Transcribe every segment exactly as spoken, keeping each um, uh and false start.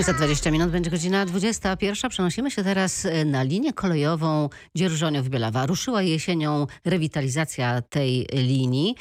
Za dwadzieścia minut będzie godzina dwudziesta pierwsza. Przenosimy się teraz na linię kolejową Dzierżoniów-Bielawa. Ruszyła jesienią rewitalizacja tej linii.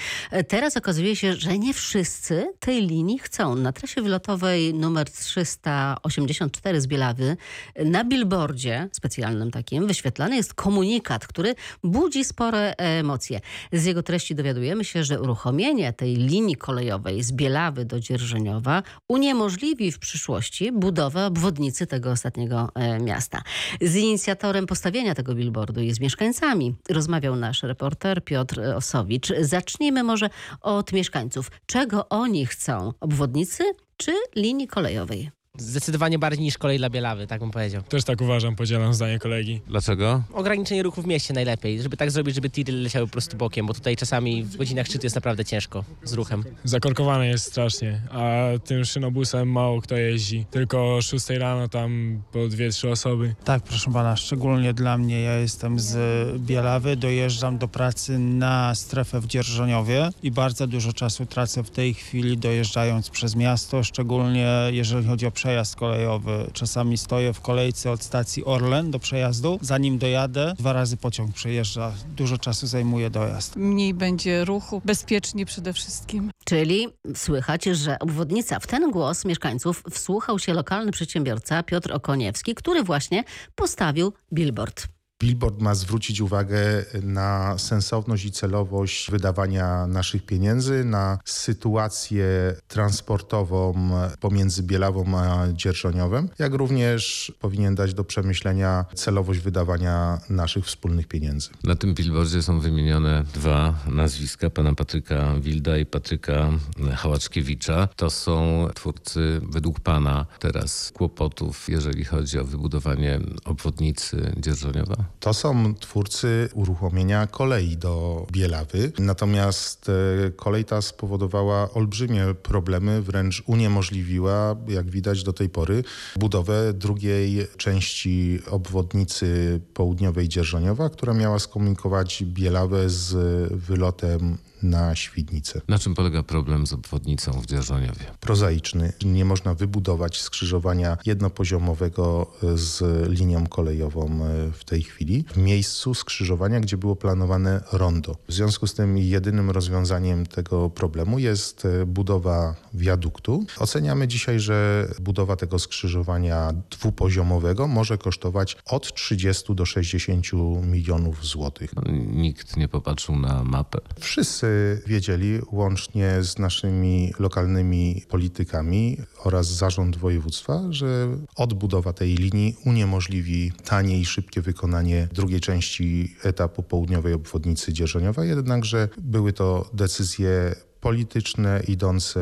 Teraz okazuje się, że nie wszyscy tej linii chcą. Na trasie wylotowej numer trzysta osiemdziesiąt cztery z Bielawy na billboardzie specjalnym takim wyświetlany jest komunikat, który budzi spore emocje. Z jego treści dowiadujemy się, że uruchomienie tej linii kolejowej z Bielawy do Dzierżoniowa uniemożliwi w przyszłości budowę obwodnicy tego ostatniego miasta. Z inicjatorem postawienia tego billboardu i z mieszkańcami rozmawiał nasz reporter Piotr Osowicz. Zacznijmy może od mieszkańców. Czego oni chcą? Obwodnicy czy linii kolejowej? Zdecydowanie bardziej niż kolej dla Bielawy, tak bym powiedział. Też tak uważam, podzielam zdanie kolegi. Dlaczego? Ograniczenie ruchu w mieście najlepiej, żeby tak zrobić, żeby tiry leciały po prostu bokiem, bo tutaj czasami w godzinach szczytu jest naprawdę ciężko z ruchem. Zakorkowane jest strasznie, a tym szynobusem mało kto jeździ. Tylko o szóstej rano tam po dwie trzy osoby. Tak, proszę pana, szczególnie dla mnie, ja jestem z Bielawy, dojeżdżam do pracy na strefę w Dzierżoniowie i bardzo dużo czasu tracę w tej chwili dojeżdżając przez miasto, szczególnie jeżeli chodzi o przejazd kolejowy. Czasami stoję w kolejce od stacji Orlen do przejazdu. Zanim dojadę, dwa razy pociąg przejeżdża. Dużo czasu zajmuje dojazd. Mniej będzie ruchu, bezpiecznie przede wszystkim. Czyli słychać, że obwodnica. W ten głos mieszkańców wsłuchał się lokalny przedsiębiorca Piotr Okoniewski, który właśnie postawił billboard. Billboard ma zwrócić uwagę na sensowność i celowość wydawania naszych pieniędzy, na sytuację transportową pomiędzy Bielawą a Dzierżoniowem, jak również powinien dać do przemyślenia celowość wydawania naszych wspólnych pieniędzy. Na tym billboardzie są wymienione dwa nazwiska, pana Patryka Wilda i Patryka Hałaczkiewicza. To są twórcy według pana teraz kłopotów, jeżeli chodzi o wybudowanie obwodnicy Dzierżoniowa? To są twórcy uruchomienia kolei do Bielawy, natomiast kolej ta spowodowała olbrzymie problemy, wręcz uniemożliwiła, jak widać do tej pory, budowę drugiej części obwodnicy południowej Dzierżoniowa, która miała skomunikować Bielawę z wylotem na Świdnicę. Na czym polega problem z obwodnicą w Dzierżoniowie? Prozaiczny. Nie można wybudować skrzyżowania jednopoziomowego z linią kolejową w tej chwili w miejscu skrzyżowania, gdzie było planowane rondo. W związku z tym jedynym rozwiązaniem tego problemu jest budowa wiaduktu. Oceniamy dzisiaj, że budowa tego skrzyżowania dwupoziomowego może kosztować od trzydziestu do sześćdziesięciu milionów złotych. Nikt nie popatrzył na mapę? Wszyscy wiedzieli, łącznie z naszymi lokalnymi politykami oraz zarząd województwa, że odbudowa tej linii uniemożliwi tanie i szybkie wykonanie drugiej części etapu południowej obwodnicy Dzierżoniowa, jednakże były to decyzje polityczne idące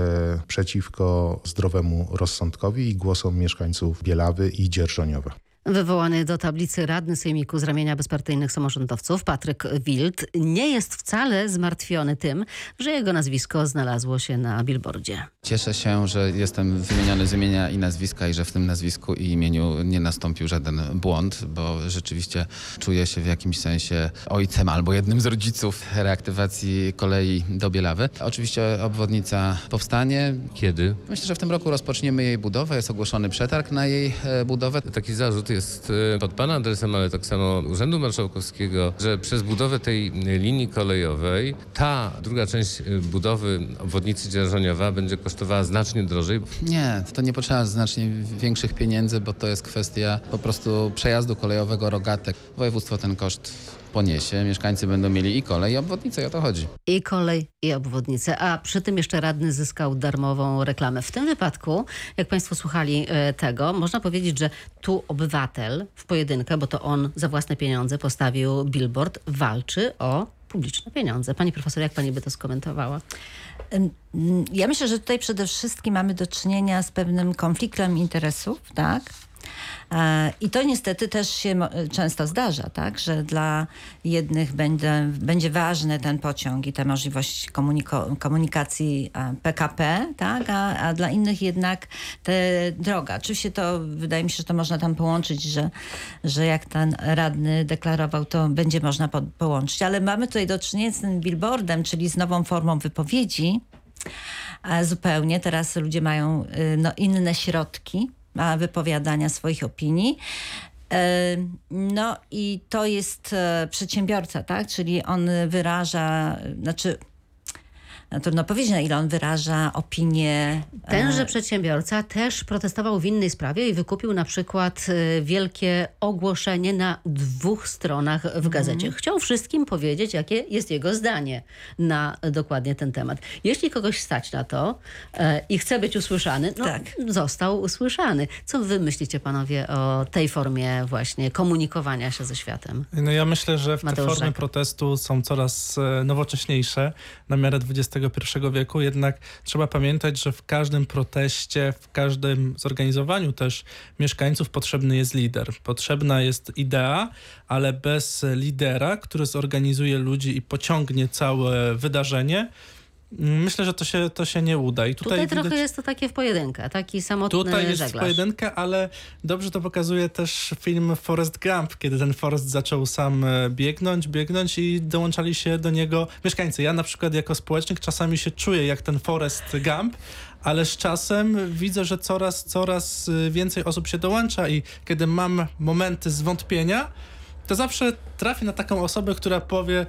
przeciwko zdrowemu rozsądkowi i głosom mieszkańców Bielawy i Dzierżoniowa. Wywołany do tablicy radny sejmiku z ramienia bezpartyjnych samorządowców Patryk Wild nie jest wcale zmartwiony tym, że jego nazwisko znalazło się na billboardzie. Cieszę się, że jestem wymieniony z imienia i nazwiska i że w tym nazwisku i imieniu nie nastąpił żaden błąd, bo rzeczywiście czuję się w jakimś sensie ojcem albo jednym z rodziców reaktywacji kolei do Bielawy. Oczywiście obwodnica powstanie. Kiedy? Myślę, że w tym roku rozpoczniemy jej budowę. Jest ogłoszony przetarg na jej budowę. Taki zarzut jest pod pana adresem, ale tak samo Urzędu Marszałkowskiego, że przez budowę tej linii kolejowej ta druga część budowy obwodnicy Dzierżoniowa będzie kosztowała znacznie drożej. Nie, to nie potrzeba znacznie większych pieniędzy, bo to jest kwestia po prostu przejazdu kolejowego rogatek. Województwo ten koszt poniesie, mieszkańcy będą mieli i kolej, i obwodnicę, i o to chodzi. I kolej, i obwodnicę, a przy tym jeszcze radny zyskał darmową reklamę. W tym wypadku, jak państwo słuchali tego, można powiedzieć, że tu obywatel w pojedynkę, bo to on za własne pieniądze postawił billboard, walczy o publiczne pieniądze. Pani profesor, jak pani by to skomentowała? Ja myślę, że tutaj przede wszystkim mamy do czynienia z pewnym konfliktem interesów, tak? I to niestety też się często zdarza, tak, że dla jednych będzie, będzie ważny ten pociąg i ta możliwość komuniko- komunikacji P K P, tak, a, a dla innych jednak ta droga. Oczywiście to, wydaje mi się, że to można tam połączyć, że, że jak ten radny deklarował, to będzie można po- połączyć. Ale mamy tutaj do czynienia z tym billboardem, czyli z nową formą wypowiedzi. A zupełnie teraz ludzie mają no, inne środki wypowiadania swoich opinii. No i to jest przedsiębiorca, tak? Czyli on wyraża, znaczy trudno powiedzieć, na ile on wyraża opinię. Tenże przedsiębiorca też protestował w innej sprawie i wykupił na przykład wielkie ogłoszenie na dwóch stronach w gazecie. Chciał wszystkim powiedzieć, jakie jest jego zdanie na dokładnie ten temat. Jeśli kogoś stać na to i chce być usłyszany, no tak, został usłyszany. Co wy myślicie, panowie, o tej formie właśnie komunikowania się ze światem? No ja myślę, że w te formy protestu są coraz nowocześniejsze na miarę dwudziestego pierwszego wieku, jednak trzeba pamiętać, że w każdym proteście, w każdym zorganizowaniu też mieszkańców potrzebny jest lider. Potrzebna jest idea, ale bez lidera, który zorganizuje ludzi i pociągnie całe wydarzenie, myślę, że to się, to się nie uda. I tutaj tutaj widać, trochę jest to takie w pojedynkę, taki samotny żeglarz. Tutaj jest w pojedynkę, ale dobrze to pokazuje też film Forrest Gump, kiedy ten Forrest zaczął sam biegnąć, biegnąć i dołączali się do niego mieszkańcy. Ja na przykład jako społecznik czasami się czuję jak ten Forrest Gump, ale z czasem widzę, że coraz, coraz więcej osób się dołącza i kiedy mam momenty zwątpienia, to zawsze trafię na taką osobę, która powie: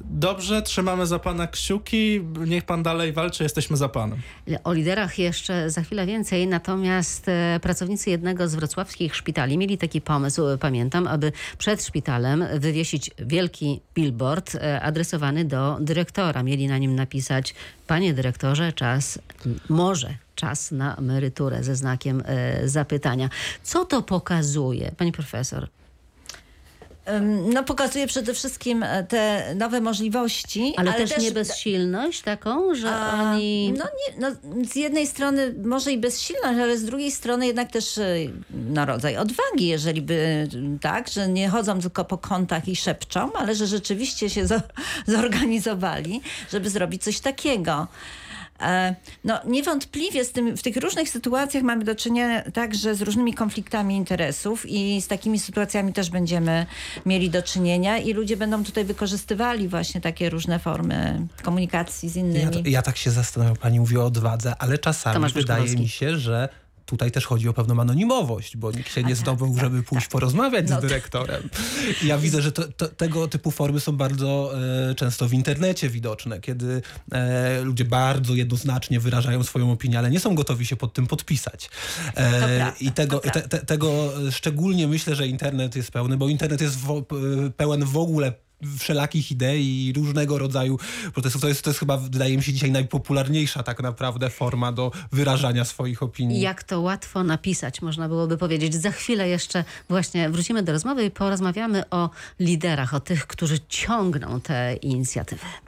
dobrze, trzymamy za pana kciuki, niech pan dalej walczy, jesteśmy za panem. O liderach jeszcze za chwilę więcej, natomiast pracownicy jednego z wrocławskich szpitali mieli taki pomysł, pamiętam, aby przed szpitalem wywiesić wielki billboard adresowany do dyrektora. Mieli na nim napisać: panie dyrektorze, czas może... czas na emeryturę, ze znakiem zapytania. Co to pokazuje, pani profesor? No, pokazuje przede wszystkim te nowe możliwości. Ale, ale też, też nie bezsilność taką, że a, oni... No, nie, no z jednej strony może i bezsilność, ale z drugiej strony jednak też no, rodzaj odwagi, jeżeli by tak, że nie chodzą tylko po kątach i szepczą, ale że rzeczywiście się zorganizowali, żeby zrobić coś takiego. No niewątpliwie z tym, w tych różnych sytuacjach mamy do czynienia także z różnymi konfliktami interesów i z takimi sytuacjami też będziemy mieli do czynienia i ludzie będą tutaj wykorzystywali właśnie takie różne formy komunikacji z innymi. Ja, to, ja tak się zastanawiam, pani mówiła o odwadze, ale czasami wydaje mi się, że tutaj też chodzi o pewną anonimowość, bo nikt się nie zdobył, żeby pójść porozmawiać z dyrektorem. Ja widzę, że to, to, tego typu formy są bardzo e, często w internecie widoczne, kiedy e, ludzie bardzo jednoznacznie wyrażają swoją opinię, ale nie są gotowi się pod tym podpisać. E, to prawda, I tego, to prawda. Te, te, tego szczególnie myślę, że internet jest pełny, bo internet jest wo, pełen w ogóle wszelakich idei i różnego rodzaju protestów. To jest, to jest chyba, wydaje mi się, dzisiaj najpopularniejsza tak naprawdę forma do wyrażania swoich opinii. Jak to łatwo napisać, można byłoby powiedzieć. Za chwilę jeszcze właśnie wrócimy do rozmowy i porozmawiamy o liderach, o tych, którzy ciągną te inicjatywy.